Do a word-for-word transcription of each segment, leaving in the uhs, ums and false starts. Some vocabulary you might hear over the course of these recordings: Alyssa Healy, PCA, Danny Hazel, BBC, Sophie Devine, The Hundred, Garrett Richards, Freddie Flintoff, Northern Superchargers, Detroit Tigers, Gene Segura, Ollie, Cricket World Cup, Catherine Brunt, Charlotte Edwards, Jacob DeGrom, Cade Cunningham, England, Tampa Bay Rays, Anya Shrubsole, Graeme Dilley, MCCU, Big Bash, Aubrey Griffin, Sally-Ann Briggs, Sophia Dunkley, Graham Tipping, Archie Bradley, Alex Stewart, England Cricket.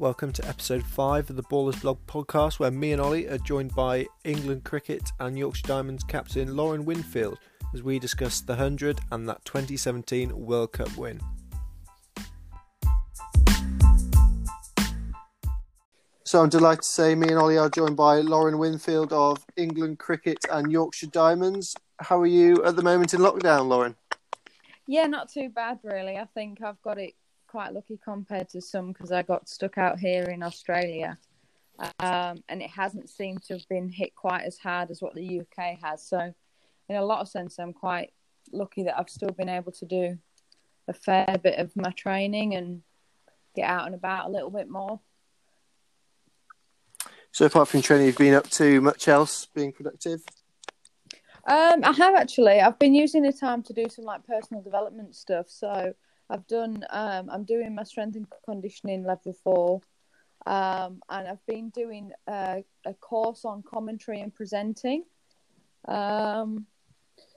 Welcome to episode five of the Ballers Blog podcast, where me and Ollie are joined by England Cricket and Yorkshire Diamonds captain Lauren Winfield as we discuss the Hundred and that twenty seventeen World Cup win. So I'm delighted to say me and Ollie are joined by Lauren Winfield of England Cricket and Yorkshire Diamonds. How are you at the moment in lockdown, Lauren? Yeah, not too bad really. I think I've got it quite lucky compared to some, because I got stuck out here in Australia um, and it hasn't seemed to have been hit quite as hard as what the U K has, so in a lot of sense I'm quite lucky that I've still been able to do a fair bit of my training and get out and about a little bit more. So apart from training, you've been up to much else being productive? Um, I have actually. I've been using the time to do some like personal development stuff, so I've done, um, I'm doing my strength and conditioning level four, um, and I've been doing a, a course on commentary and presenting. Um,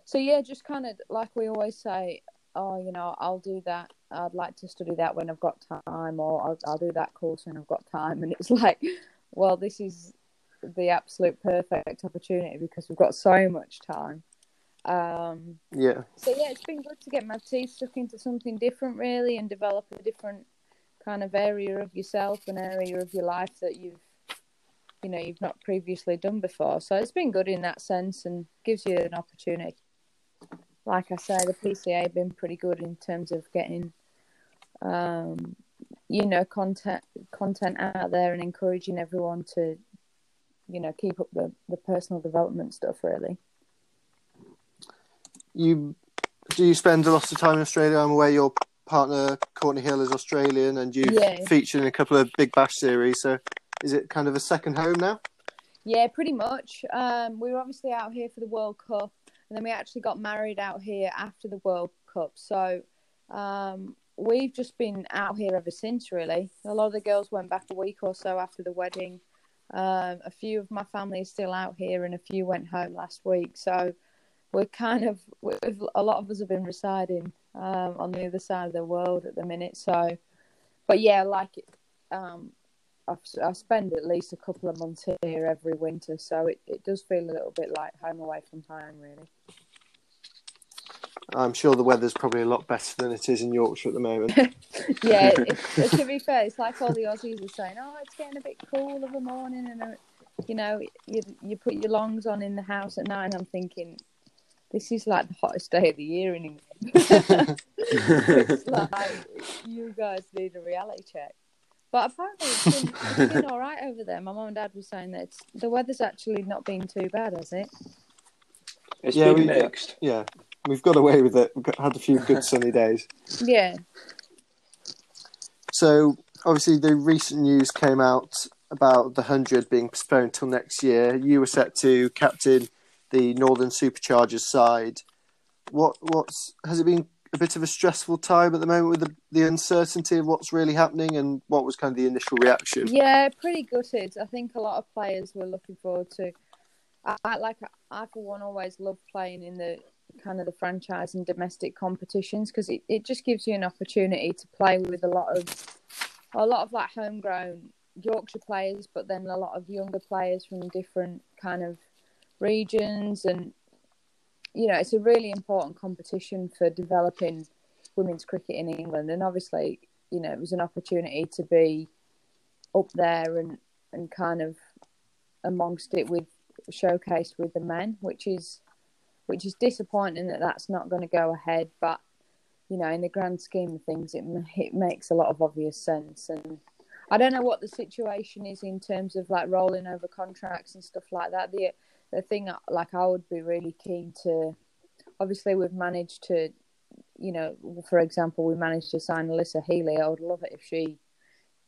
so yeah, just kind of like we always say, oh, you know, I'll do that. I'd like to study that when I've got time, or I'll, I'll do that course when I've got time. And it's like, well, this is the absolute perfect opportunity because we've got so much time. Um, yeah. So yeah, it's been good to get my teeth stuck into something different, really, and develop a different kind of area of yourself, an area of your life that you've, you know, you've not previously done before. So it's been good in that sense, and gives you an opportunity. Like I say, the P C A have been pretty good in terms of getting, um, you know, content content out there and encouraging everyone to, you know, keep up the, the personal development stuff, really. You do you spend a lot of time in Australia? I'm aware your partner Courtney Hill is Australian, and you yeah. featured in a couple of Big Bash series. So, is it kind of a second home now? Yeah, pretty much. Um, we were obviously out here for the World Cup, and then we actually got married out here after the World Cup. So, um, we've just been out here ever since, really. A lot of the girls went back a week or so after the wedding. Um, a few of my family is still out here, and a few went home last week. So. We're kind of, we've, a lot of us have been residing um, on the other side of the world at the minute. So, but yeah, like um, I've, I spend at least a couple of months here every winter. So it, it does feel a little bit like home away from home, really. I'm sure the weather's probably a lot better than it is in Yorkshire at the moment. Yeah, it, it, to be fair, it's like all the Aussies are saying, oh, it's getting a bit cool of a morning. And, a, you know, you, you put your longs on in the house at night, and I'm thinking, this is like the hottest day of the year in England. It's like, you guys need a reality check. But apparently it's been, it's been all right over there. My mum and dad were saying that it's, the weather's actually not been too bad, has it? It's yeah, been we, mixed. Yeah, we've got away with it. We've got, had a few good sunny days. Yeah. So, obviously, the recent news came out about the Hundred being postponed till next year. You were set to captain the Northern Superchargers side. What what's has it been a bit of a stressful time at the moment with the, the uncertainty of what's really happening, and what was kind of the initial reaction? Yeah, pretty gutted. I think a lot of players were looking forward to. I like I for one always love playing in the kind of the franchise and domestic competitions, because it, it just gives you an opportunity to play with a lot of a lot of like homegrown Yorkshire players, but then a lot of younger players from different kind of regions, and you know, it's a really important competition for developing women's cricket in England, and obviously, you know, it was an opportunity to be up there and and kind of amongst it with showcased with the men, which is which is disappointing that that's not going to go ahead, but you know, in the grand scheme of things, it it makes a lot of obvious sense. And I don't know what the situation is in terms of like rolling over contracts and stuff like that. The The thing, like, I would be really keen to, obviously we've managed to, you know, for example, we managed to sign Alyssa Healy. I would love it if she,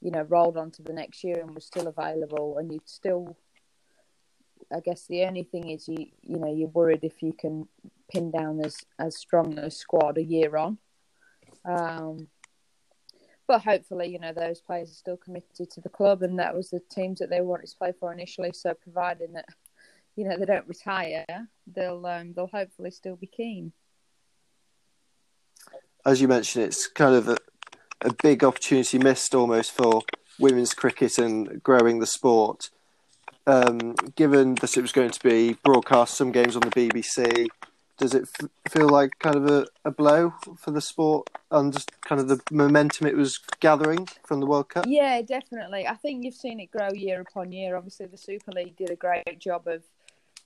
you know, rolled on to the next year and was still available. And you'd still, I guess the only thing is, you you know, you're worried if you can pin down as, as strong a squad a year on. Um, but hopefully, you know, those players are still committed to the club, and that was the teams that they wanted to play for initially. So providing that, you know, they don't retire, they'll um, they'll hopefully still be keen. As you mentioned, it's kind of a, a big opportunity missed almost for women's cricket and growing the sport. Um, given that it was going to be broadcast, some games on the B B C, does it f- feel like kind of a, a blow for the sport and just kind of the momentum it was gathering from the World Cup? Yeah, definitely. I think you've seen it grow year upon year. Obviously, the Super League did a great job of,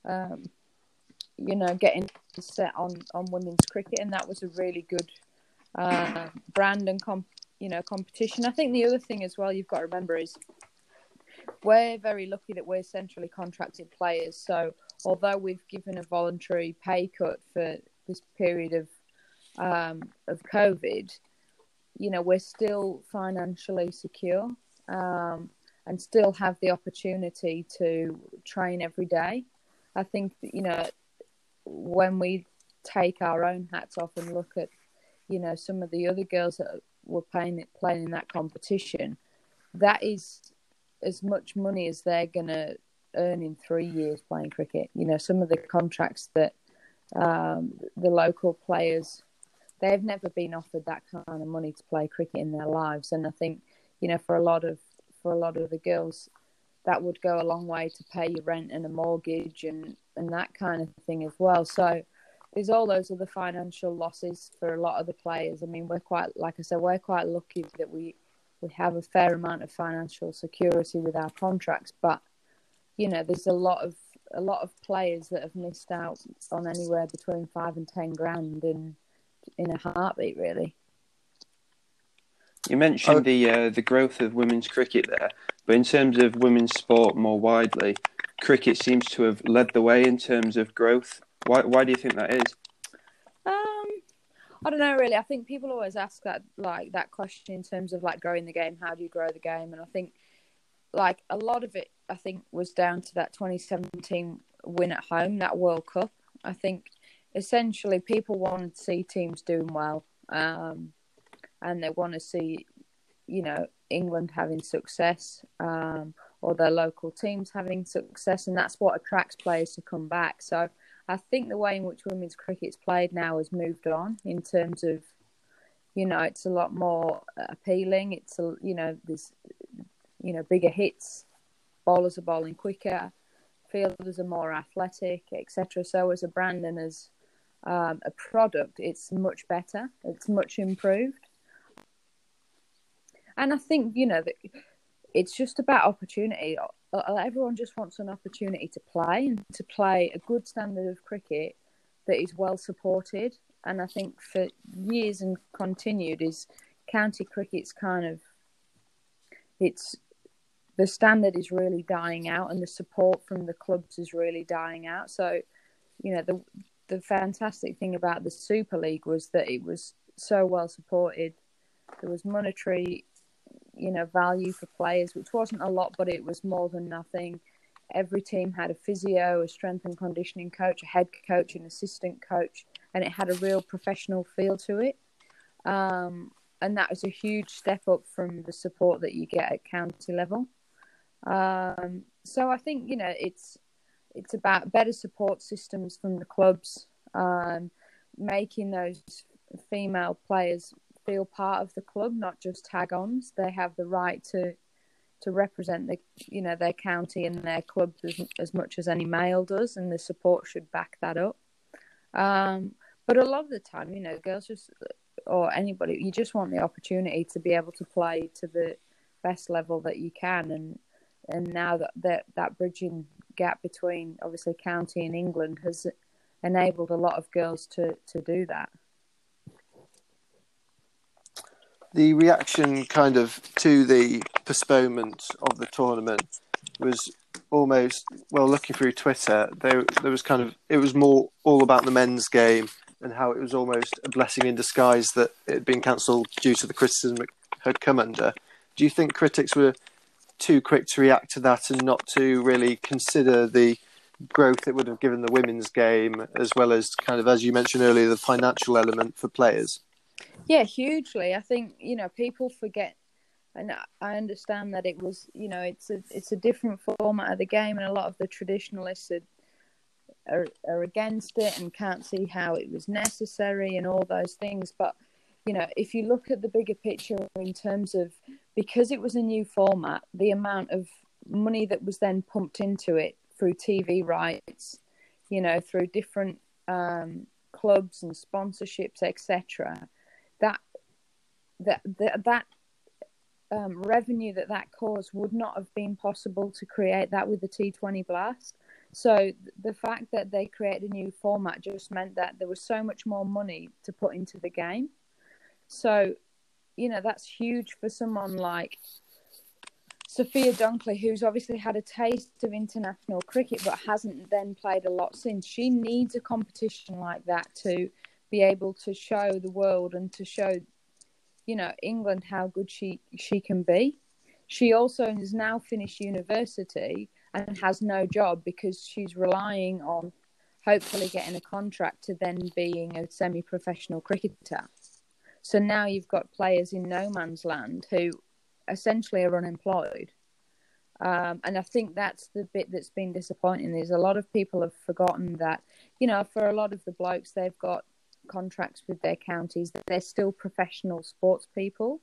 um, you know, getting set on, on women's cricket, and that was a really good uh, brand and, com- you know, competition. I think the other thing as well you've got to remember is we're very lucky that we're centrally contracted players. So although we've given a voluntary pay cut for this period of um, of COVID, you know, we're still financially secure um, and still have the opportunity to train every day. I think, you know, when we take our own hats off and look at, you know, some of the other girls that were playing, playing in that competition, that is as much money as they're going to earn in three years playing cricket. You know, some of the contracts that um, the local players, they've never been offered that kind of money to play cricket in their lives. And I think, you know, for a lot of for a lot of the girls, that would go a long way to pay your rent and a mortgage and, and that kind of thing as well. So there's all those other financial losses for a lot of the players. I mean, we're quite, like I said, we're quite lucky that we We have a fair amount of financial security with our contracts, but you know, there's a lot of a lot of players that have missed out on anywhere between five and ten grand in in a heartbeat, really. You mentioned oh. the uh, the growth of women's cricket there, but in terms of women's sport more widely, cricket seems to have led the way in terms of growth. Why why do you think that is? I don't know, really. I think people always ask that, like, that question in terms of, like, growing the game. How do you grow the game? And I think, like, a lot of it, I think, was down to that twenty seventeen win at home, that World Cup. I think, essentially, people wanted to see teams doing well. Um, and they want to see, you know, England having success um, or their local teams having success. And that's what attracts players to come back. So I think the way in which women's cricket's played now has moved on in terms of, you know, it's a lot more appealing. It's, a, you know, there's, you know, bigger hits, bowlers are bowling quicker, fielders are more athletic, et cetera. So as a brand and as um, a product, it's much better. It's much improved. And I think, you know, that it's just about opportunity. Everyone just wants an opportunity to play and to play a good standard of cricket that is well supported. And I think for years and continued is county cricket's kind of, it's, the standard is really dying out and the support from the clubs is really dying out. So, you know, the the fantastic thing about the Super League was that it was so well supported. There was monetary, you know, value for players, which wasn't a lot, but it was more than nothing. Every team had a physio, a strength and conditioning coach, a head coach, an assistant coach, and it had a real professional feel to it. Um, and that was a huge step up from the support that you get at county level. Um, so I think, you know, it's it's about better support systems from the clubs, um, making those female players feel part of the club, not just tag-ons. They have the right to to represent the, you know, their county and their club as, as much as any male does, and the support should back that up. Um, but a lot of the time, you know, girls just, or anybody, you just want the opportunity to be able to play to the best level that you can. And and now that that, that bridging gap between obviously county and England has enabled a lot of girls to, to do that. The reaction kind of to the postponement of the tournament was almost, well, looking through Twitter, there, there was kind of, it was more all about the men's game and how it was almost a blessing in disguise that it had been cancelled due to the criticism it had come under. Do you think critics were too quick to react to that and not to really consider the growth it would have given the women's game, as well as kind of, as you mentioned earlier, the financial element for players? Yeah, hugely. I think, you know, people forget, and I understand that it was, you know, it's a it's a different format of the game, and a lot of the traditionalists are are, are against it and can't see how it was necessary and all those things. But, you know, if you look at the bigger picture in terms of because it was a new format, the amount of money that was then pumped into it through T V rights, you know, through different um, clubs and sponsorships, et cetera, that that that, that um, revenue that that caused would not have been possible to create that with the T twenty Blast. So the fact that they created a new format just meant that there was so much more money to put into the game. So, you know, that's huge for someone like Sophia Dunkley, who's obviously had a taste of international cricket but hasn't then played a lot since. She needs a competition like that to be able to show the world and to show, you know, England how good she, she can be. She also has now finished university and has no job because she's relying on hopefully getting a contract to then being a semi-professional cricketer. So now you've got players in no man's land who essentially are unemployed. Um, and I think that's the bit that's been disappointing, is a lot of people have forgotten that, you know, for a lot of the blokes, they've got contracts with their counties, they're still professional sports people.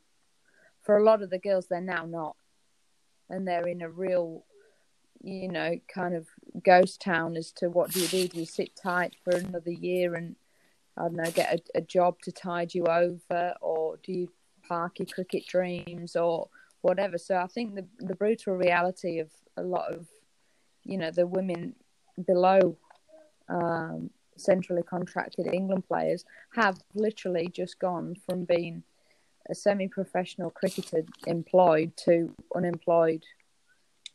For a lot of the girls, they're now not. And they're in a real, you know, kind of ghost town as to what do you do? Do you sit tight for another year and, I don't know, get a, a job to tide you over, or do you park your cricket dreams or whatever? So I think the, the brutal reality of a lot of, you know, the women below um, centrally contracted England players have literally just gone from being a semi-professional cricketer employed to unemployed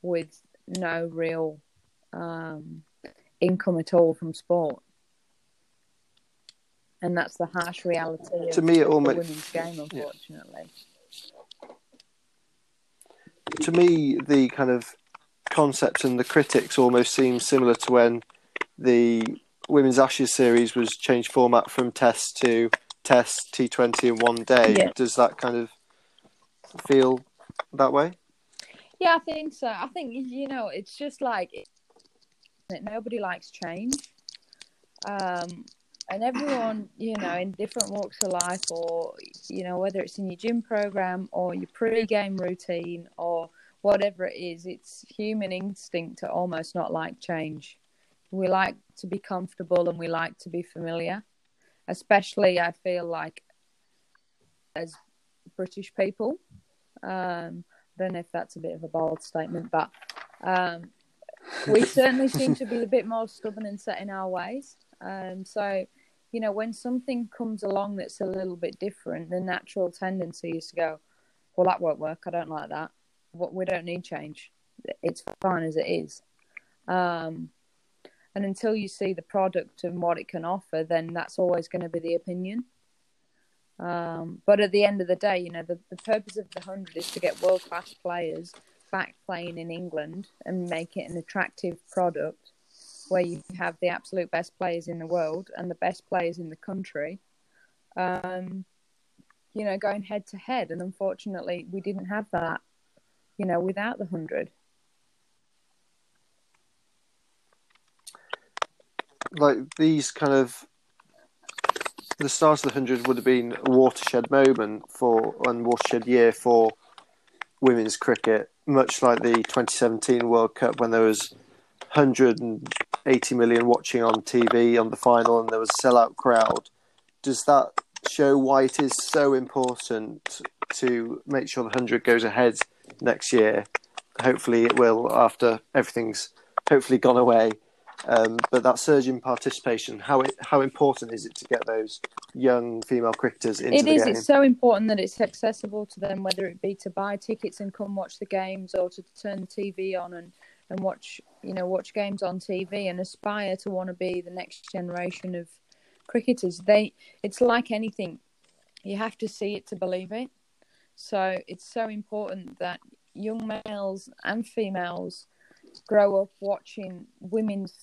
with no real um, income at all from sport. And that's the harsh reality of to me, it almost, the women's game, unfortunately. Yeah. To me, the kind of concept and the critics almost seem similar to when the Women's Ashes series was changed format from Test to Test, T twenty in one day. Yeah. Does that kind of feel that way? Yeah, I think so. I think, you know, it's just like that nobody likes change. Um... And everyone, you know, in different walks of life, or, you know, whether it's in your gym program or your pre-game routine or whatever it is, it's human instinct to almost not like change. We like to be comfortable and we like to be familiar, especially, I feel like, as British people. Um, I don't know if that's a bit of a bold statement, but um, we certainly seem to be a bit more stubborn and set in our ways. Um, so, you know, when something comes along that's a little bit different, the natural tendency is to go, well, that won't work. I don't like that. What, we don't need change. It's fine as it is. Um, and until you see the product and what it can offer, then that's always going to be the opinion. Um, but at the end of the day, you know, the, the purpose of the hundred is to get world-class players back playing in England and make it an attractive product, where you have the absolute best players in the world and the best players in the country, um, you know, going head to head. And unfortunately, we didn't have that, you know, without the hundred. Like these kind of, the start of the hundred would have been a watershed moment for, and watershed year for women's cricket, much like the twenty seventeen World Cup when there was one hundred eighty million watching on T V on the final and there was a sellout crowd. Does that show why it is so important to make sure the hundred goes ahead next year? Hopefully it will, after everything's hopefully gone away. Um, but that surge in participation, how it, how important is it to get those young female cricketers into the game? It is. It's so important that it's accessible to them, whether it be to buy tickets and come watch the games or to turn the T V on and and watch, you know, watch games on T V and aspire to want to be the next generation of cricketers. They, it's like anything, you have to see it to believe it. So it's so important that young males and females grow up watching women's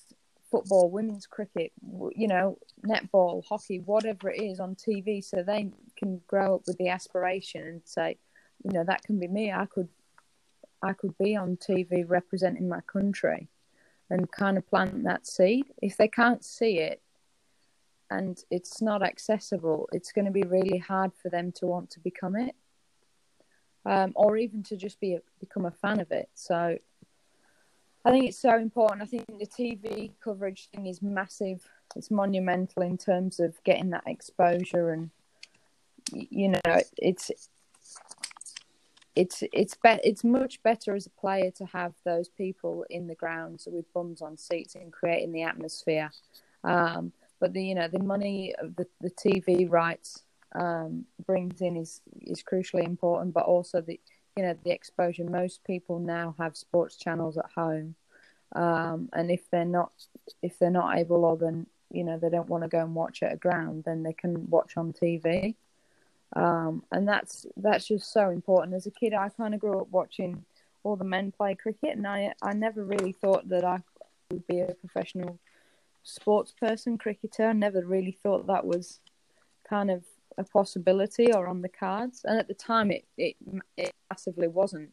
football, women's cricket, you know, netball, hockey, whatever it is on T V, so they can grow up with the aspiration and say, you know, that can be me. I could I could be on T V representing my country, and kind of plant that seed. If they can't see it and it's not accessible, it's going to be really hard for them to want to become it. um, or even to just be a, become a fan of it. So I think it's so important. I think the T V coverage thing is massive. It's monumental in terms of getting that exposure, and you know, it's it's it's be- it's much better as a player to have those people in the grounds with bums on seats and creating the atmosphere. Um, but the you know the money of the, the T V rights um, brings in is is crucially important, but also the you know the exposure. Most people now have sports channels at home, um, and if they're not if they're not able, or then you know they don't want to go and watch at a ground, then they can watch on T V. Um, and that's that's just so important. As a kid, I kind of grew up watching all the men play cricket, and I I never really thought that I would be a professional sports person, cricketer. I never really thought that was kind of a possibility or on the cards. And at the time, it it, it massively wasn't.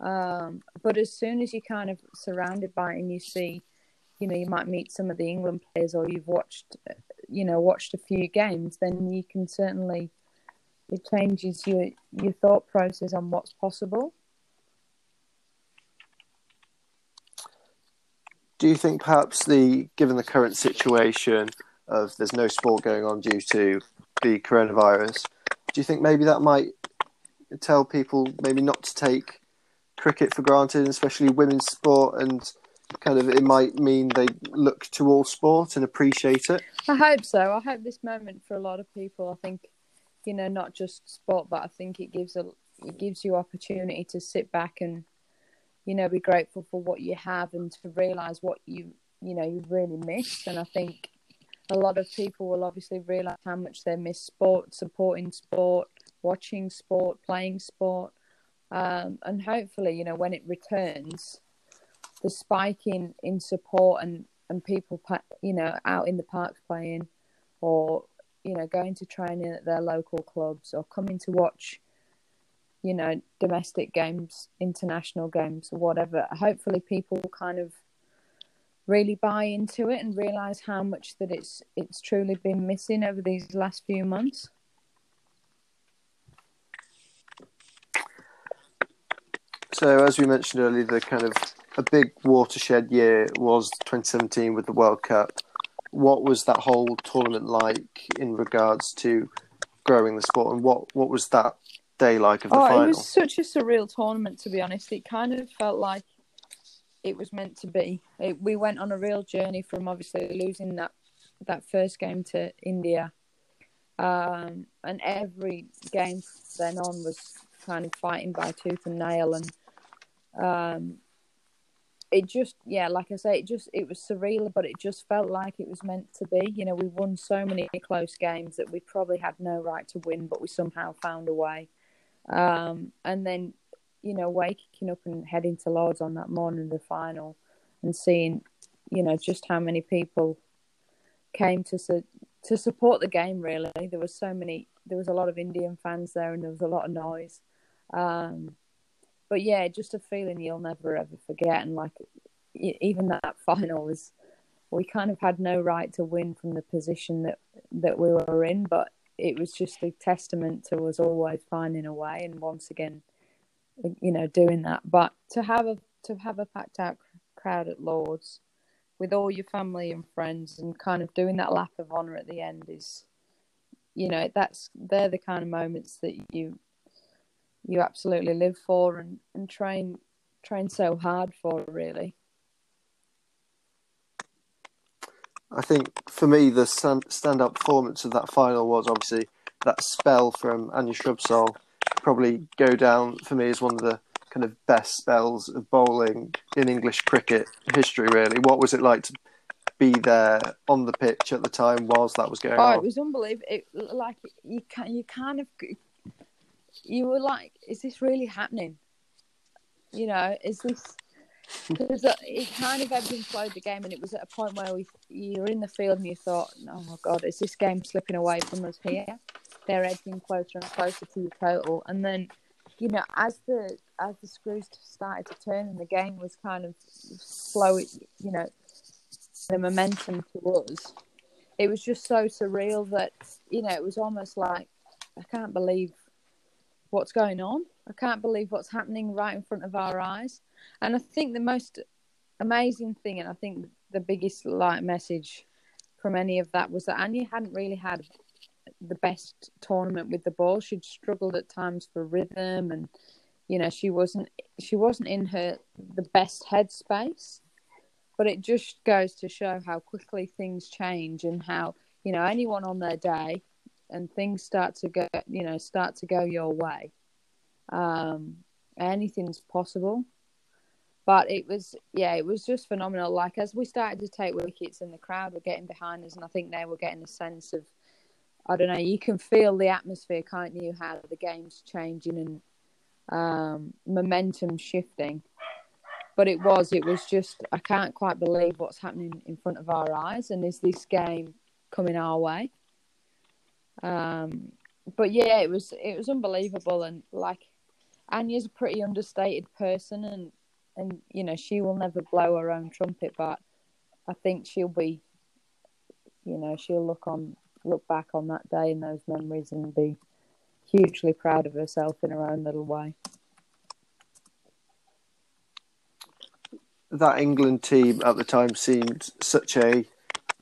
Um, but as soon as you're kind of surrounded by it, and you see, you know, you might meet some of the England players, or you've watched, you know, watched a few games, then you can certainly. It changes your, your thought process on what's possible. Do you think perhaps the given the current situation of there's no sport going on due to the coronavirus, do you think maybe that might tell people maybe not to take cricket for granted, especially women's sport, and kind of it might mean they look to all sport and appreciate it? I hope so. I hope this moment for a lot of people, I think, you know, not just sport, but I think it gives a it gives you opportunity to sit back and, you know, be grateful for what you have, and to realise what you, you know, you really missed. And I think a lot of people will obviously realise how much they miss sport, supporting sport, watching sport, playing sport. Um, and hopefully, you know, when it returns, the spike in, in support and, and people, you know, out in the parks playing, or you know, going to training at their local clubs, or coming to watch, you know, domestic games, international games, or whatever. Hopefully people kind of really buy into it and realise how much that it's it's truly been missing over these last few months. So, as we mentioned earlier, the kind of a big watershed year was twenty seventeen with the World Cup. What was that whole tournament like in regards to growing the sport, and what, what was that day like of the oh, final? It was such a surreal tournament, to be honest. It kind of felt like it was meant to be. It, we went on a real journey from obviously losing that, that first game to India. Um, and every game then on was kind of fighting by tooth and nail. And um, it just, yeah, like I say, it just, it was surreal, but it just felt like it was meant to be. You know, we won so many close games that we probably had no right to win, but we somehow found a way. Um, and then, you know, waking up and heading to Lord's on that morning of the final, and seeing, you know, just how many people came to su- to support the game, really. There was so many, there was a lot of Indian fans there, and there was a lot of noise. Um But yeah, just a feeling you'll never ever forget. And like, even that final was, we kind of had no right to win from the position that, that we were in, but it was just a testament to us always finding a way, and once again, you know, doing that. But to have a to have a packed out crowd at Lord's with all your family and friends, and kind of doing that lap of honour at the end is, you know, that's they're the kind of moments that you. you absolutely live for and, and train train so hard for, really. I think for me the standout performance of that final was obviously that spell from Anya Shrubsole. Probably go down for me as one of the kind of best spells of bowling in English cricket history, really. What was it like to be there on the pitch at the time whilst that was going oh, on? Oh, it was unbelievable. It, like you can you kind of you were like, is this really happening? You know, is this... Because it kind of ebbed and flowed the game, and it was at a point where we, you were in the field and you thought, oh, my God, is this game slipping away from us here? They're edging closer and closer to the total. And then, you know, as the as the screws started to turn and the game was kind of slowing, you know, the momentum towards, it was just so surreal that, you know, it was almost like, I can't believe what's going on. I can't believe what's happening right in front of our eyes. And I think the most amazing thing, and I think the biggest like message from any of that, was that Anya hadn't really had the best tournament with the ball. She'd struggled at times for rhythm, and you know she wasn't she wasn't in her the best headspace. But it just goes to show how quickly things change, and how you know anyone on their day, and things start to go you know start to go your way. Um, anything's possible. But it was, yeah, it was just phenomenal. Like, as we started to take wickets and the crowd were getting behind us, and I think they were getting a sense of, I don't know, you can feel the atmosphere, can't you, how the game's changing and um, momentum shifting. But it was, it was just, I can't quite believe what's happening in front of our eyes, and is this game coming our way? Um, but, yeah, it was, it was unbelievable. And, like, Anya's a pretty understated person, and And, you know, she will never blow her own trumpet, but I think she'll be, you know, she'll look on, look back on that day and those memories and be hugely proud of herself in her own little way. That England team at the time seemed such a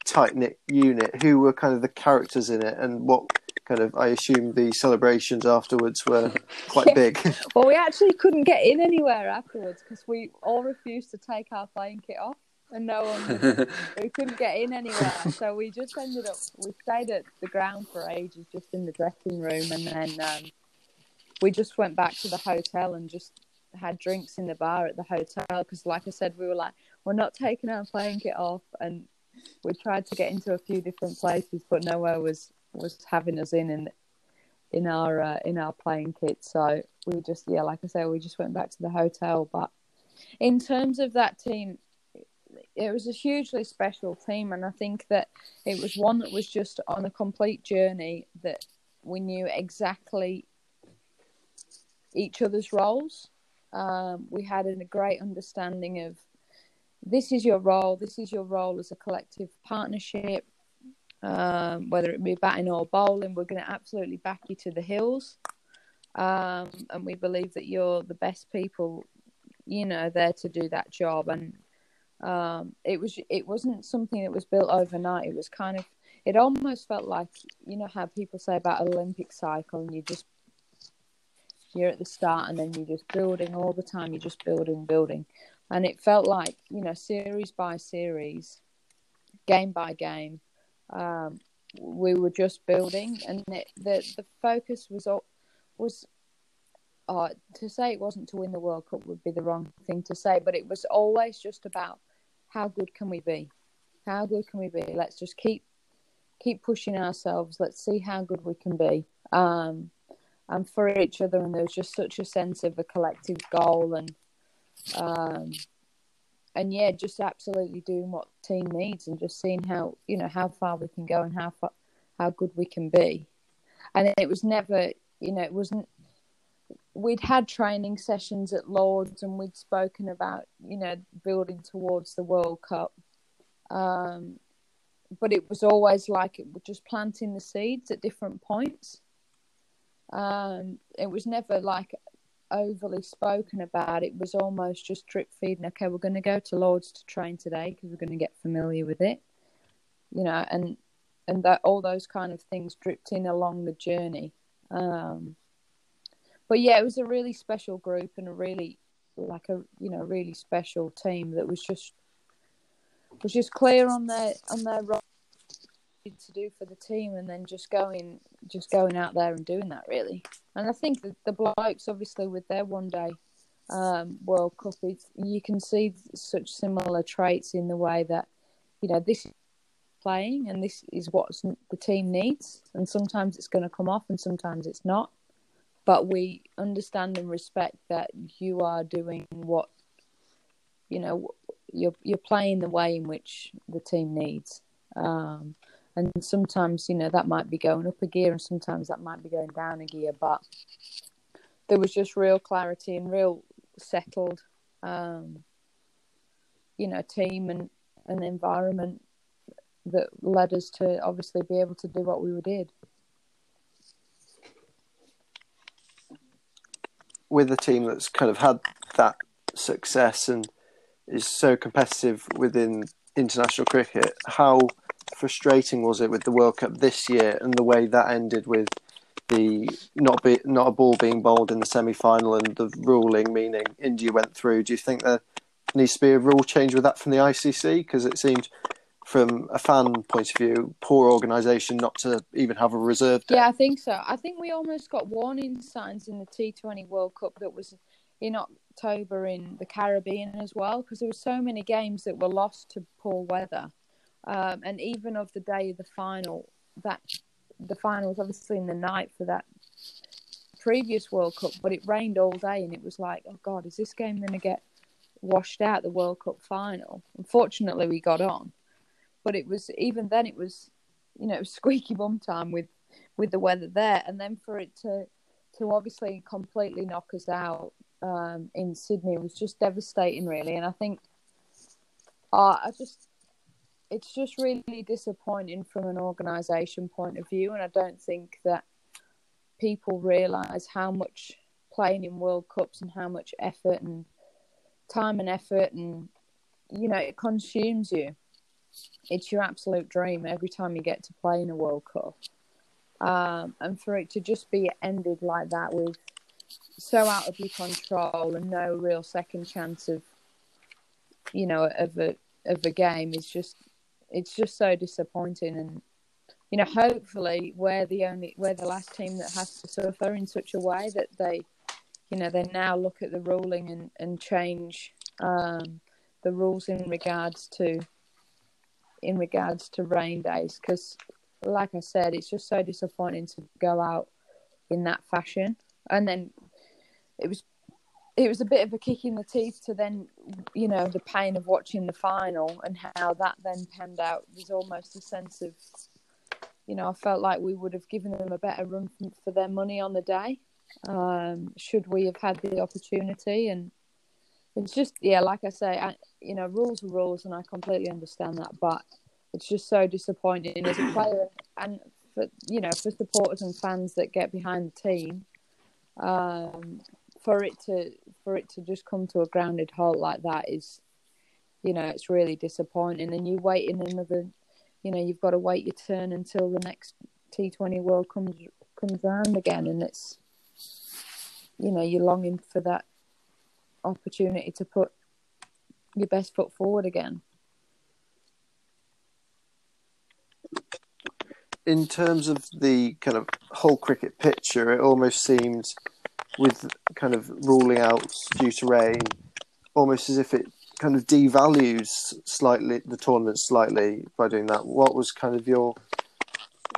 tight-knit unit. Who were kind of the characters in it, and what kind of, I assume the celebrations afterwards were quite yeah. big. Well, we actually couldn't get in anywhere afterwards because we all refused to take our playing kit off, and no one, we couldn't get in anywhere. So we just ended up, we stayed at the ground for ages, just in the dressing room, and then um, we just went back to the hotel and just had drinks in the bar at the hotel because, like I said, we were like, we're not taking our playing kit off, and we tried to get into a few different places, but nowhere was was having us in in, in our uh, in our playing kit. So we just, yeah, like I said, we just went back to the hotel. But in terms of that team, it was a hugely special team, and I think that it was one that was just on a complete journey, that we knew exactly each other's roles. Um, we had a great understanding of this is your role, this is your role as a collective partnership. Um, whether it be batting or bowling, we're going to absolutely back you to the hills, um, and we believe that you're the best people, you know, there to do that job. And um, it was, it wasn't something that was built overnight. It was kind of, it almost felt like, you know how people say about Olympic cycle, and you just, you're at the start, and then you're just building all the time. You're just building, building, and it felt like, you know, series by series, game by game. Um, we were just building, and it, the the focus was was uh, to say it wasn't to win the World Cup would be the wrong thing to say, but it was always just about how good can we be, how good can we be? Let's just keep keep pushing ourselves. Let's see how good we can be, um, and for each other. And there was just such a sense of a collective goal, and um, and yeah, just absolutely doing what the team needs, and just seeing how, you know, how far we can go, and how far, how good we can be. And it was never, you know, it wasn't, we'd had training sessions at Lord's, and we'd spoken about, you know, building towards the World Cup. Um, but it was always like, it was just planting the seeds at different points. Um, it was never like overly spoken about. It was almost just drip feeding. Okay, we're going to go to Lord's to train today because we're going to get familiar with it, you know, and and that all those kind of things dripped in along the journey. Um, but yeah, it was a really special group, and a really like a you know really special team that was just was just clear on their on their role to do for the team, and then just going just going out there and doing that, really. And I think that the blokes, obviously, with their one day um, World Cup, you can see such similar traits in the way that, you know, this is playing, and this is what the team needs, and sometimes it's going to come off and sometimes it's not, but we understand and respect that you are doing what, you know, you're you're playing the way in which the team needs. Um, And sometimes, you know, that might be going up a gear, and sometimes that might be going down a gear. But there was just real clarity and real settled, um, you know, team and an environment that led us to obviously be able to do what we did. with a team that's kind of had that success and is so competitive within international cricket, how frustrating was it with the World Cup this year and the way that ended with the not be, not a ball being bowled in the semi-final and the ruling, meaning India went through? Do you think there needs to be a rule change with that from the I C C? Because it seemed, from a fan point of view, poor organisation not to even have a reserve day. Yeah, I think so. I think we almost got warning signs in the T twenty World Cup that was in October in the Caribbean as well, because there were so many games that were lost to poor weather. Um, and even of the day of the final, that the final was obviously in the night for that previous World Cup, but it rained all day and it was like, oh God, is this game going to get washed out, the World Cup final? Unfortunately, we got on. But it was, even then, it was, you know, squeaky bum time with, with the weather there. And then for it to, to obviously completely knock us out um, in Sydney was just devastating, really. And I think uh, I just... it's just really disappointing from an organisation point of view, and I don't think that people realise how much playing in World Cups and how much effort and time and effort and, you know, it consumes you. It's your absolute dream every time you get to play in a World Cup. Um, and for it to just be ended like that with so out of your control and no real second chance of, you know, of a, of a game is just... it's just so disappointing. And, you know, hopefully we're the only, we're the last team that has to suffer in such a way that they, you know, they now look at the ruling and, and change um, the rules in regards to, in regards to rain days. Because, like I said, it's just so disappointing to go out in that fashion. And then it was, it was a bit of a kick in the teeth to then, you know, the pain of watching the final and how that then panned out. There's almost a sense of, you know, I felt like we would have given them a better run for their money on the day, um, should we have had the opportunity. And it's just, yeah, like I say, I, you know, rules are rules and I completely understand that, but it's just so disappointing as a player and, for, you know, for supporters and fans that get behind the team. Um, For it to for it to just come to a grounded halt like that is, you know, it's really disappointing. And you wait in another, you know, you've got to wait your turn until the next T twenty World comes comes round again. And it's, you know, you're longing for that opportunity to put your best foot forward again. In terms of the kind of whole cricket picture, it almost seems, with kind of ruling out due to rain, almost as if it kind of devalues slightly the tournament slightly by doing that. What was kind of your,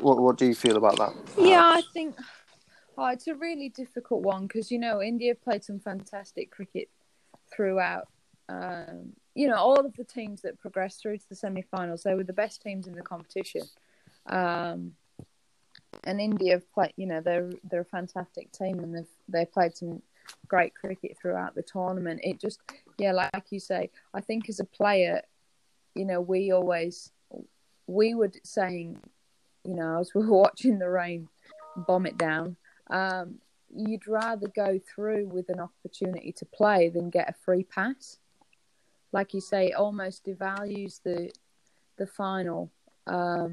what what do you feel about that? Yeah, I think oh, it's a really difficult one because, you know, India played some fantastic cricket throughout. Um, you know, all of the teams that progressed through to the semi-finals, they were the best teams in the competition. Um, And India have played, you know, they're they're a fantastic team and they've they played some great cricket throughout the tournament. It just, yeah, like you say, I think as a player, you know, we always, we were saying, you know, as we were watching the rain bomb it down, um, you'd rather go through with an opportunity to play than get a free pass. Like you say, it almost devalues the the final. Um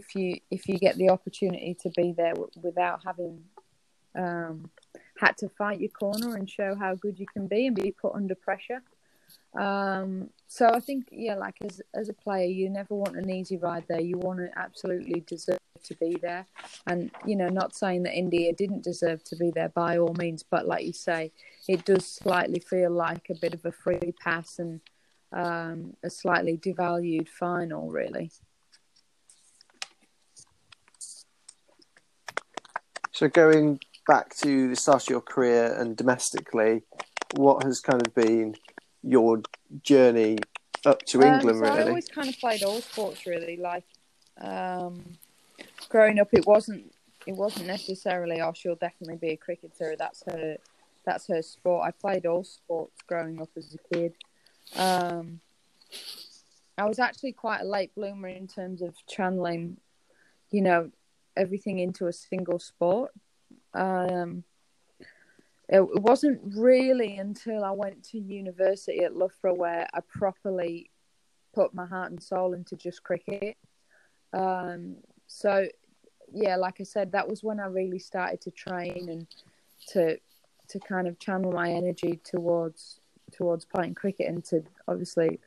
If you if you get the opportunity to be there w- without having um, had to fight your corner and show how good you can be and be put under pressure. Um, so I think, yeah, like as as a player, you never want an easy ride there. You want to absolutely deserve to be there. And, you know, not saying that India didn't deserve to be there by all means, but like you say, it does slightly feel like a bit of a free pass and um, a slightly devalued final, really. So going back to the start of your career and domestically, what has kind of been your journey up to England, um, so really? I always kind of played all sports, really. Like, um, growing up, it wasn't it wasn't necessarily, oh, she'll definitely be a cricketer, that's her that's her sport. I played all sports growing up as a kid. Um, I was actually quite a late bloomer in terms of channeling, you know, everything into a single sport. Um, it wasn't really until I went to university at Loughborough where I properly put my heart and soul into just cricket. Um, so, yeah, like I said, that was when I really started to train and to to kind of channel my energy towards towards playing cricket and to obviously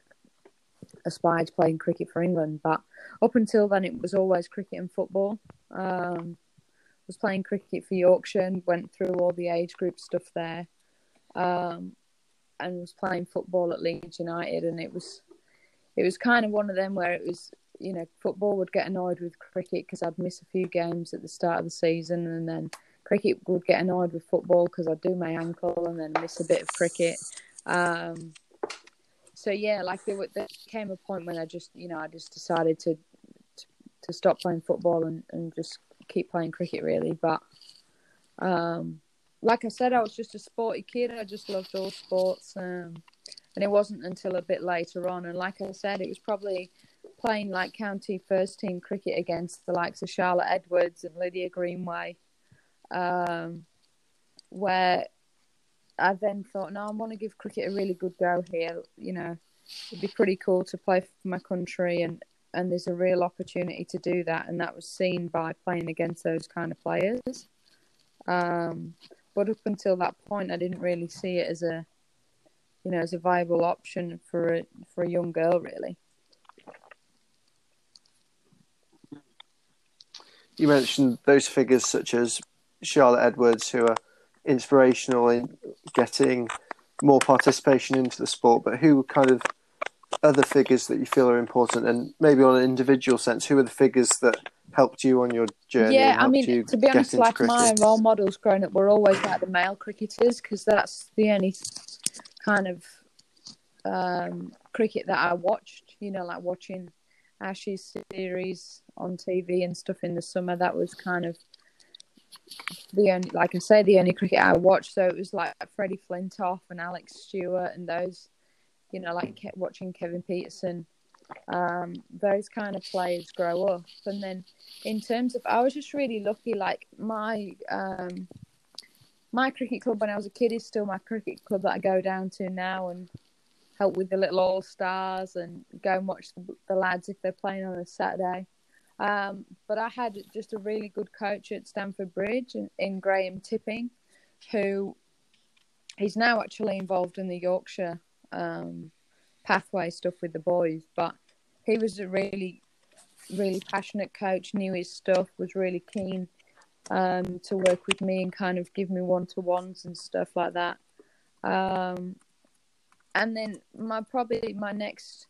aspire to playing cricket for England. But up until then, it was always cricket and football. Um, I was playing cricket for Yorkshire and went through all the age group stuff there, um, and was playing football at Leeds United. And it was it was kind of one of them where it was, you know, football would get annoyed with cricket because I'd miss a few games at the start of the season, and then cricket would get annoyed with football because I'd do my ankle and then miss a bit of cricket. Um, so yeah, like there, were, there came a point when I just, you know, I just decided to to, to stop playing football and, and just keep playing cricket really. But um, like I said, I was just a sporty kid. I just loved all sports, um, and it wasn't until a bit later on. And like I said, it was probably playing like county first team cricket against the likes of Charlotte Edwards and Lydia Greenway, um, where I then thought, no, I want to give cricket a really good go here. You know, it'd be pretty cool to play for my country, and, and there's a real opportunity to do that. And that was seen by playing against those kind of players. Um, but up until that point, I didn't really see it as a, you know, as a viable option for a, for a young girl, really. You mentioned those figures such as Charlotte Edwards, who are inspirational in getting more participation into the sport, but who kind of other figures that you feel are important, and maybe on an individual sense, who are the figures that helped you on your journey? Yeah, I mean, to be honest, like my role models growing up were always like the male cricketers, because that's the only kind of um, cricket that I watched, you know, like watching Ash's series on T V and stuff in the summer. That was kind of the only, like I say, the only cricket I watched. So it was like Freddie Flintoff and Alex Stewart and those, you know, like watching Kevin Peterson, um, those kind of players grow up. And then in terms of, I was just really lucky. Like my um, my cricket club when I was a kid is still my cricket club that I go down to now and help with the little all-stars and go and watch the, the lads if they're playing on a Saturday. Um, but I had just a really good coach at Stamford Bridge in, in Graham Tipping, who he's now actually involved in the Yorkshire um, pathway stuff with the boys. But he was a really, really passionate coach, knew his stuff, was really keen um, to work with me and kind of give me one-to-ones and stuff like that. Um, and then my probably my next...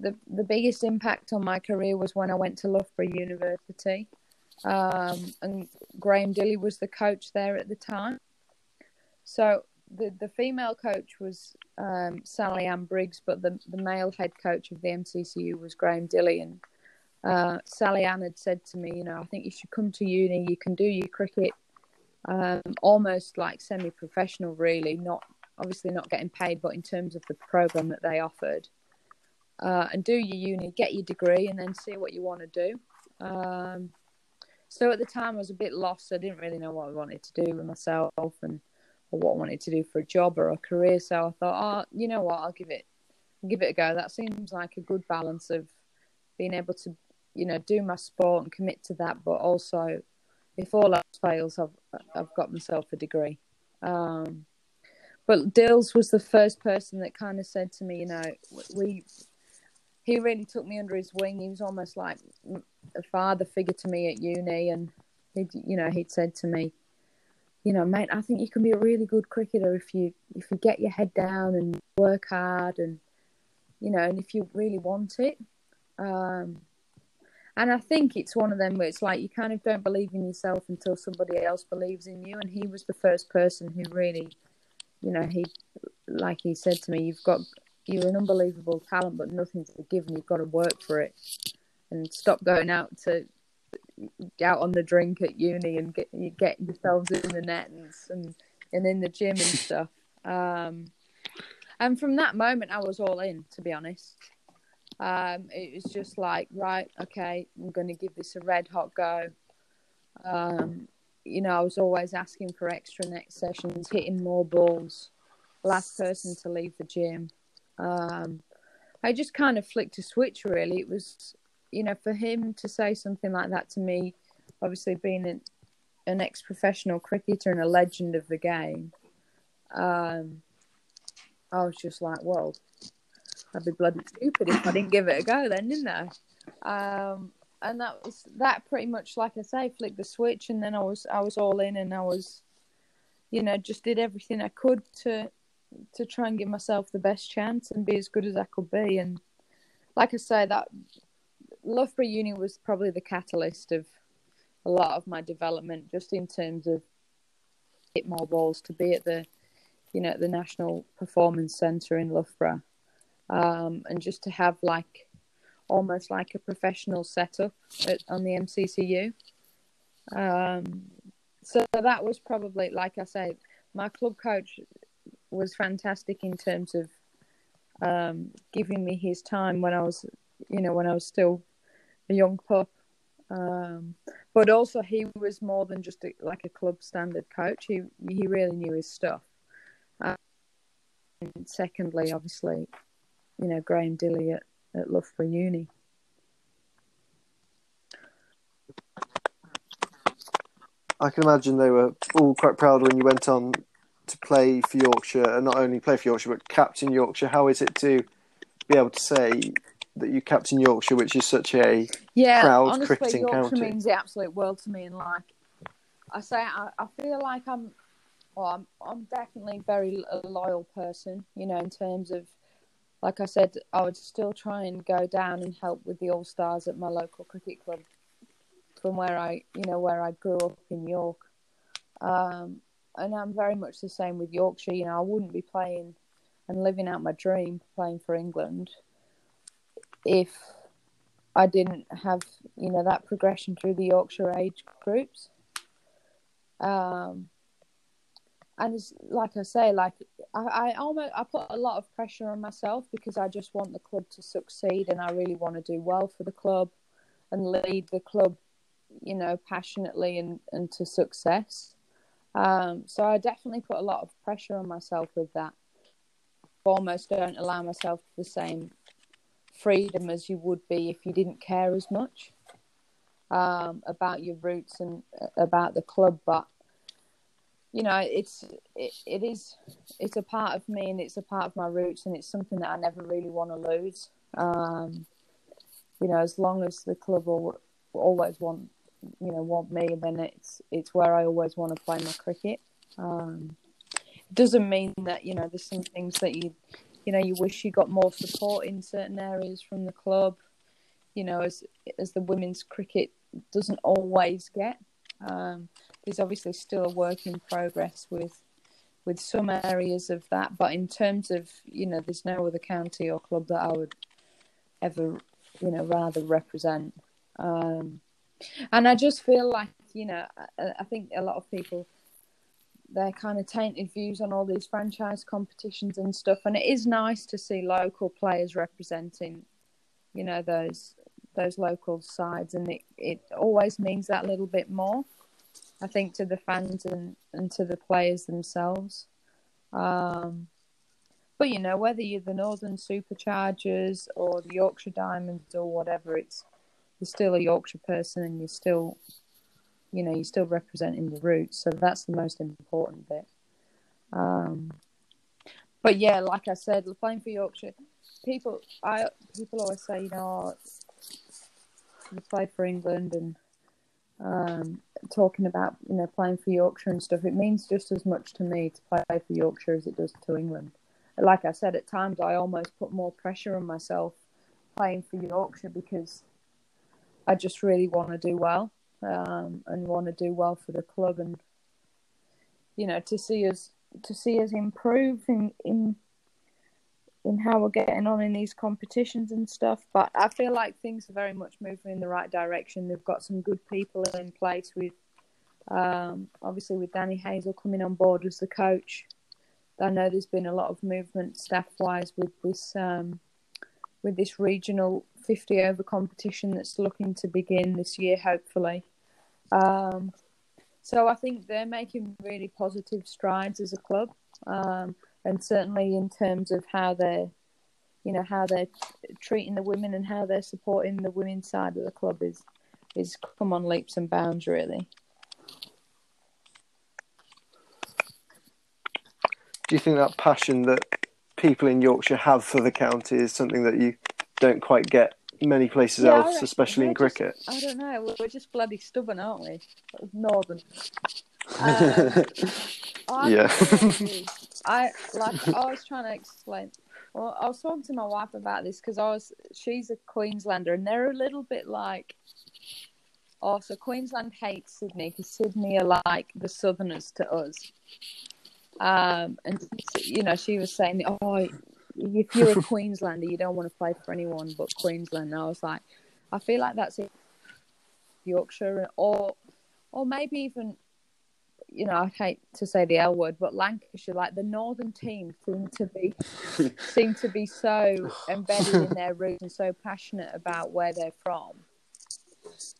The, the biggest impact on my career was when I went to Loughborough University, um, and Graeme Dilley was the coach there at the time. So the, the female coach was um, Sally-Ann Briggs, but the, the male head coach of the M C C U was Graeme Dilley. And uh, Sally-Ann had said to me, you know, I think you should come to uni, you can do your cricket um, almost like semi-professional really, not obviously not getting paid, but in terms of the programme that they offered. Uh, and do your uni, get your degree, and then see what you want to do. Um, so at the time, I was a bit lost. I didn't really know what I wanted to do with myself, and or what I wanted to do for a job or a career. So I thought, oh, you know what, I'll give it, give it a go. That seems like a good balance of being able to, you know, do my sport and commit to that, but also, if all else fails, I've I've got myself a degree. Um, but Dills was the first person that kind of said to me, you know, we. He really took me under his wing. He was almost like a father figure to me at uni. And, he'd, you know, he'd said to me, you know, mate, I think you can be a really good cricketer if you if you get your head down and work hard and, you know, and if you really want it. Um, and I think it's one of them where it's like you kind of don't believe in yourself until somebody else believes in you. And he was the first person who really, you know, he, like he said to me, you've got... You're an unbelievable talent, but nothing's given. You've got to work for it, and stop going out to out on the drink at uni and get you get yourselves in the net and, and and in the gym and stuff. Um, and from that moment, I was all in. To be honest, um, it was just like, right, okay, I'm going to give this a red hot go. Um, you know, I was always asking for extra next sessions, hitting more balls, last person to leave the gym. Um, I just kind of flicked a switch, really. It was, you know, for him to say something like that to me, obviously being an, an ex-professional cricketer and a legend of the game, um, I was just like, well, I'd be bloody stupid if I didn't give it a go then, didn't I? Um, and that was that pretty much, like I say, flicked the switch, and then I was I was all in, and I was, you know, just did everything I could to to try and give myself the best chance and be as good as I could be. And like I say, that Loughborough Uni was probably the catalyst of a lot of my development, just in terms of hit more balls, to be at the, you know, at the National Performance Centre in Loughborough, um, and just to have like almost like a professional setup at, on the M C C U. Um, so that was probably, like I say, my club coach was fantastic in terms of um, giving me his time when I was, you know, when I was still a young pup. Um, but also he was more than just a, like a club standard coach. He he really knew his stuff. Um, and secondly, obviously, you know, Graeme Dilley at at Loughborough Uni. I can imagine they were all quite proud when you went on to play for Yorkshire, and not only play for Yorkshire, but captain Yorkshire. How is it to be able to say that you captain Yorkshire, which is such a yeah, proud honestly, cricketing Yorkshire county? Yorkshire means the absolute world to me, and like I say, I, I feel like I'm, well, I'm, I'm definitely very a loyal person, you know, in terms of, like I said, I would still try and go down and help with the All-Stars at my local cricket club from where I, you know, where I grew up in York. Um, and I'm very much the same with Yorkshire. You know, I wouldn't be playing and living out my dream playing for England if I didn't have, you know, that progression through the Yorkshire age groups. Um, and it's, like I say, like, I, I almost I put a lot of pressure on myself because I just want the club to succeed, and I really want to do well for the club and lead the club, you know, passionately and, and to success. Um, so I definitely put a lot of pressure on myself with that. I almost don't allow myself the same freedom as you would be if you didn't care as much um, about your roots and about the club, but you know, it's it, it is it's a part of me, and it's a part of my roots, and it's something that I never really want to lose. Um, you know, as long as the club will, will always want you know want me, then it's it's where I always want to play my cricket. Um, it doesn't mean that you know there's some things that you you know you wish you got more support in certain areas from the club. You know, as as the women's cricket doesn't always get. Um, There's obviously still a work in progress with with some areas of that, but in terms of, you know, there's no other county or club that I would ever, you know, rather represent. Um, and I just feel like, you know, I, I think a lot of people, their kind of tainted views on all these franchise competitions and stuff, and it is nice to see local players representing, you know, those those local sides, and it, it always means that little bit more, I think, to the fans and, and to the players themselves. Um, but, you know, whether you're the Northern Superchargers or the Yorkshire Diamonds or whatever, it's you're still a Yorkshire person, and you're still, you know, you're still representing the roots. So that's the most important bit. Um, but, yeah, like I said, playing for Yorkshire, people I people always say, you know, you play for England and... Um, talking about, you know, playing for Yorkshire and stuff, it means just as much to me to play for Yorkshire as it does to England. Like I said, at times I almost put more pressure on myself playing for Yorkshire because I just really want to do well um, and want to do well for the club, and you know, to see us to see us improve in in in how we're getting on in these competitions and stuff. But I feel like things are very much moving in the right direction. They've got some good people in place with, um, obviously with Danny Hazel coming on board as the coach. I know there's been a lot of movement staff-wise with this, um, with this regional fifty-over competition that's looking to begin this year, hopefully. Um, So I think they're making really positive strides as a club, um, and certainly in terms of how they're, you know, how they're treating the women and how they're supporting the women's side of the club is is come on leaps and bounds, really. Do you think that passion that people in Yorkshire have for the county is something that you don't quite get many places yeah, else, especially in cricket? Just, I don't know. We're just bloody stubborn, aren't we? Northern. Um, I, yeah. I like. I was trying to explain. Well, I was talking to my wife about this because I was. She's a Queenslander, and they're a little bit like. Oh, so Queensland hates Sydney because Sydney are like the Southerners to us. Um, and you know, she was saying, "Oh, if you're a Queenslander, you don't want to play for anyone but Queensland." And I was like, I feel like that's it. Yorkshire, or or maybe even, you know, I hate to say the L word, but Lancashire, like the northern team seem to be seem to be so embedded in their roots and so passionate about where they're from.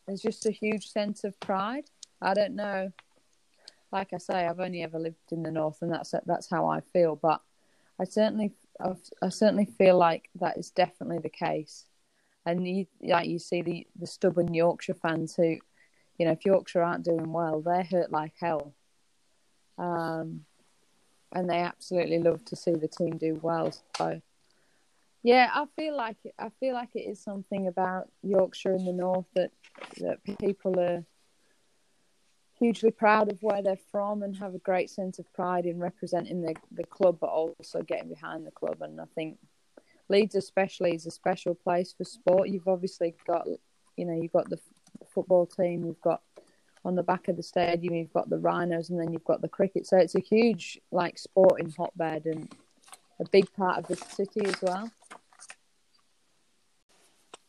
There's just a huge sense of pride. I don't know. Like I say, I've only ever lived in the north, and that's that's how I feel. But I certainly, I've, I certainly feel like that is definitely the case. And you, like you see the, the stubborn Yorkshire fans who, you know, if Yorkshire aren't doing well, they're hurt like hell. Um, and they absolutely love to see the team do well. So, yeah, I feel like I feel like it is something about Yorkshire in the north that that people are hugely proud of where they're from and have a great sense of pride in representing the, the club, but also getting behind the club. And I think Leeds especially is a special place for sport. You've obviously got, you know, you've got the football team, you've got on the back of the stadium, you've got the Rhinos, and then you've got the cricket. So it's a huge, like, sporting hotbed and a big part of the city as well.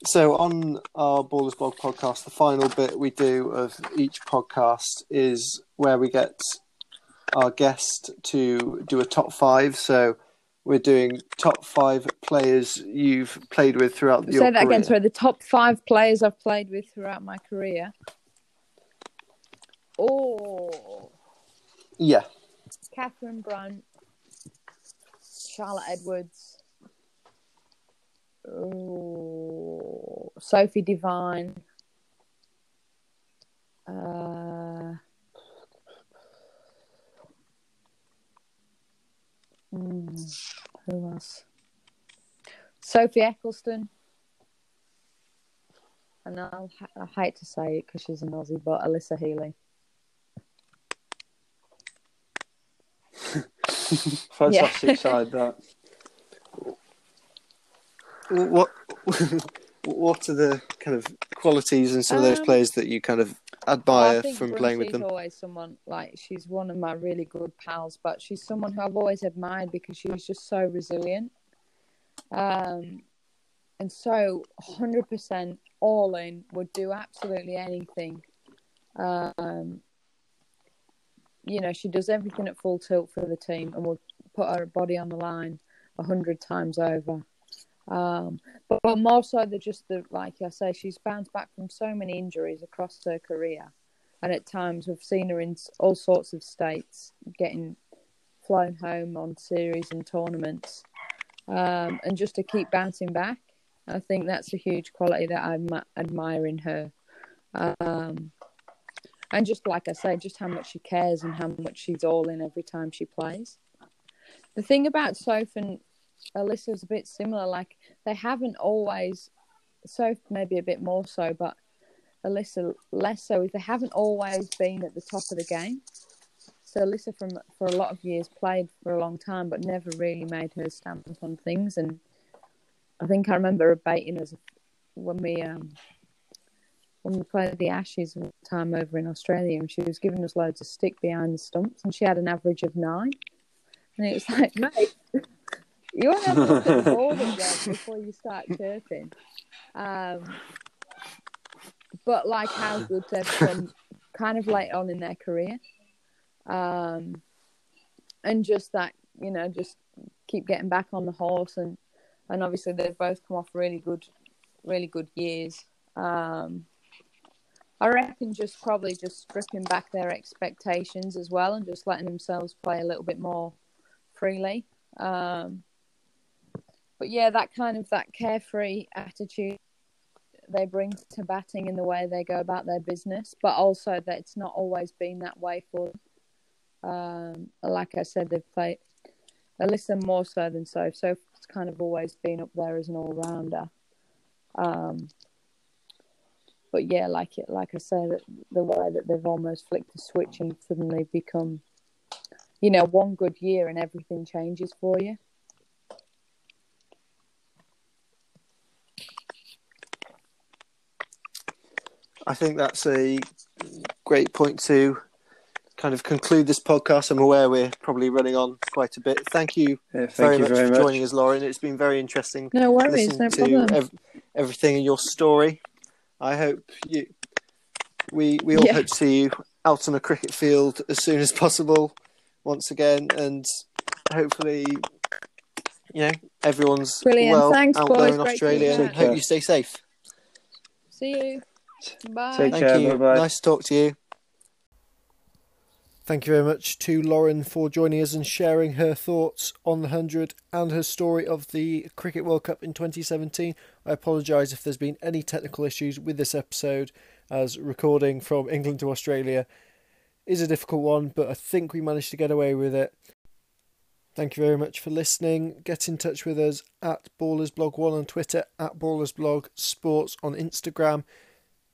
So on our Ballers Blog podcast, the final bit we do of each podcast is where we get our guest to do a top five. So we're doing top five players you've played with throughout your career. Say that again, sorry. The top five players I've played with throughout my career. Oh. Yeah. Catherine Brunt. Charlotte Edwards. Ooh, Sophie Devine, uh, mm, who else? Sophie Eccleston, and I'll, I hate to say it because she's an Aussie, but Alyssa Healy. Fantastic side that. What what are the kind of qualities in some of those um, players that you kind of admire from Brunty's playing with them? Always someone like she's one of my really good pals, but she's someone who I've always admired because she's just so resilient, um, and so one hundred percent all in, would do absolutely anything. Um, you know, she does everything at full tilt for the team, and would put her body on the line a hundred times over. Um, but, but more so than just the, like I say, she's bounced back from so many injuries across her career, and at times we've seen her in all sorts of states, getting flown home on series and tournaments, um, and just to keep bouncing back. I think that's a huge quality that I admire in her, um, and just like I say, just how much she cares and how much she's all in every time she plays. The thing about Soph and Alyssa's a bit similar, like they haven't always, so maybe a bit more so, but Alyssa less so, is they haven't always been at the top of the game. So Alyssa from for a lot of years played for a long time but never really made her stamp on things, and I think I remember debating us when we um, when we played the Ashes one time over in Australia, and she was giving us loads of stick behind the stumps, and she had an average of nine, and it was like, mate, you want to have to look at the ball again before you start chirping. Um, but like how good they've been kind of late on in their career. Um, and just that, you know, just keep getting back on the horse. And, and obviously they've both come off really good, really good years. Um, I reckon just probably just stripping back their expectations as well and just letting themselves play a little bit more freely. Um, but yeah, that kind of that carefree attitude they bring to batting in the way they go about their business, but also that it's not always been that way for them. Um, like I said, they've played Alyssa more so than Soph. Soph's kind of always been up there as an all-rounder. Um, but yeah, like it, like I said, the way that they've almost flicked the switch and suddenly become, you know, one good year and everything changes for you. I think that's a great point to kind of conclude this podcast. I'm aware we're probably running on quite a bit. Thank you, yeah, thank very, you much very much for joining us, Lauren. It's been very interesting. No worries, no problem. To ev- everything in your story. I hope you. We we all yeah. hope to see you out on a cricket field as soon as possible, once again, and hopefully, you know, everyone's Brilliant. well Thanks, out boys. there in great Australia. And hope you stay safe. See you. Bye. Take Thank care, you. Bye-bye. Nice to talk to you. Thank you very much to Lauren for joining us and sharing her thoughts on the hundred and her story of the Cricket World Cup in twenty seventeen. I apologise if there's been any technical issues with this episode, as recording from England to Australia is a difficult one, but I think we managed to get away with it. Thank you very much for listening. Get in touch with us at Ballers Blog one on Twitter, at Ballers Blog Sports on Instagram.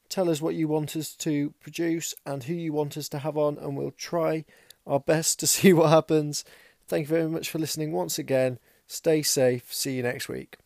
Tell us what you want us to produce and who you want us to have on, and we'll try our best to see what happens. Thank you very much for listening once again. Stay safe. See you next week.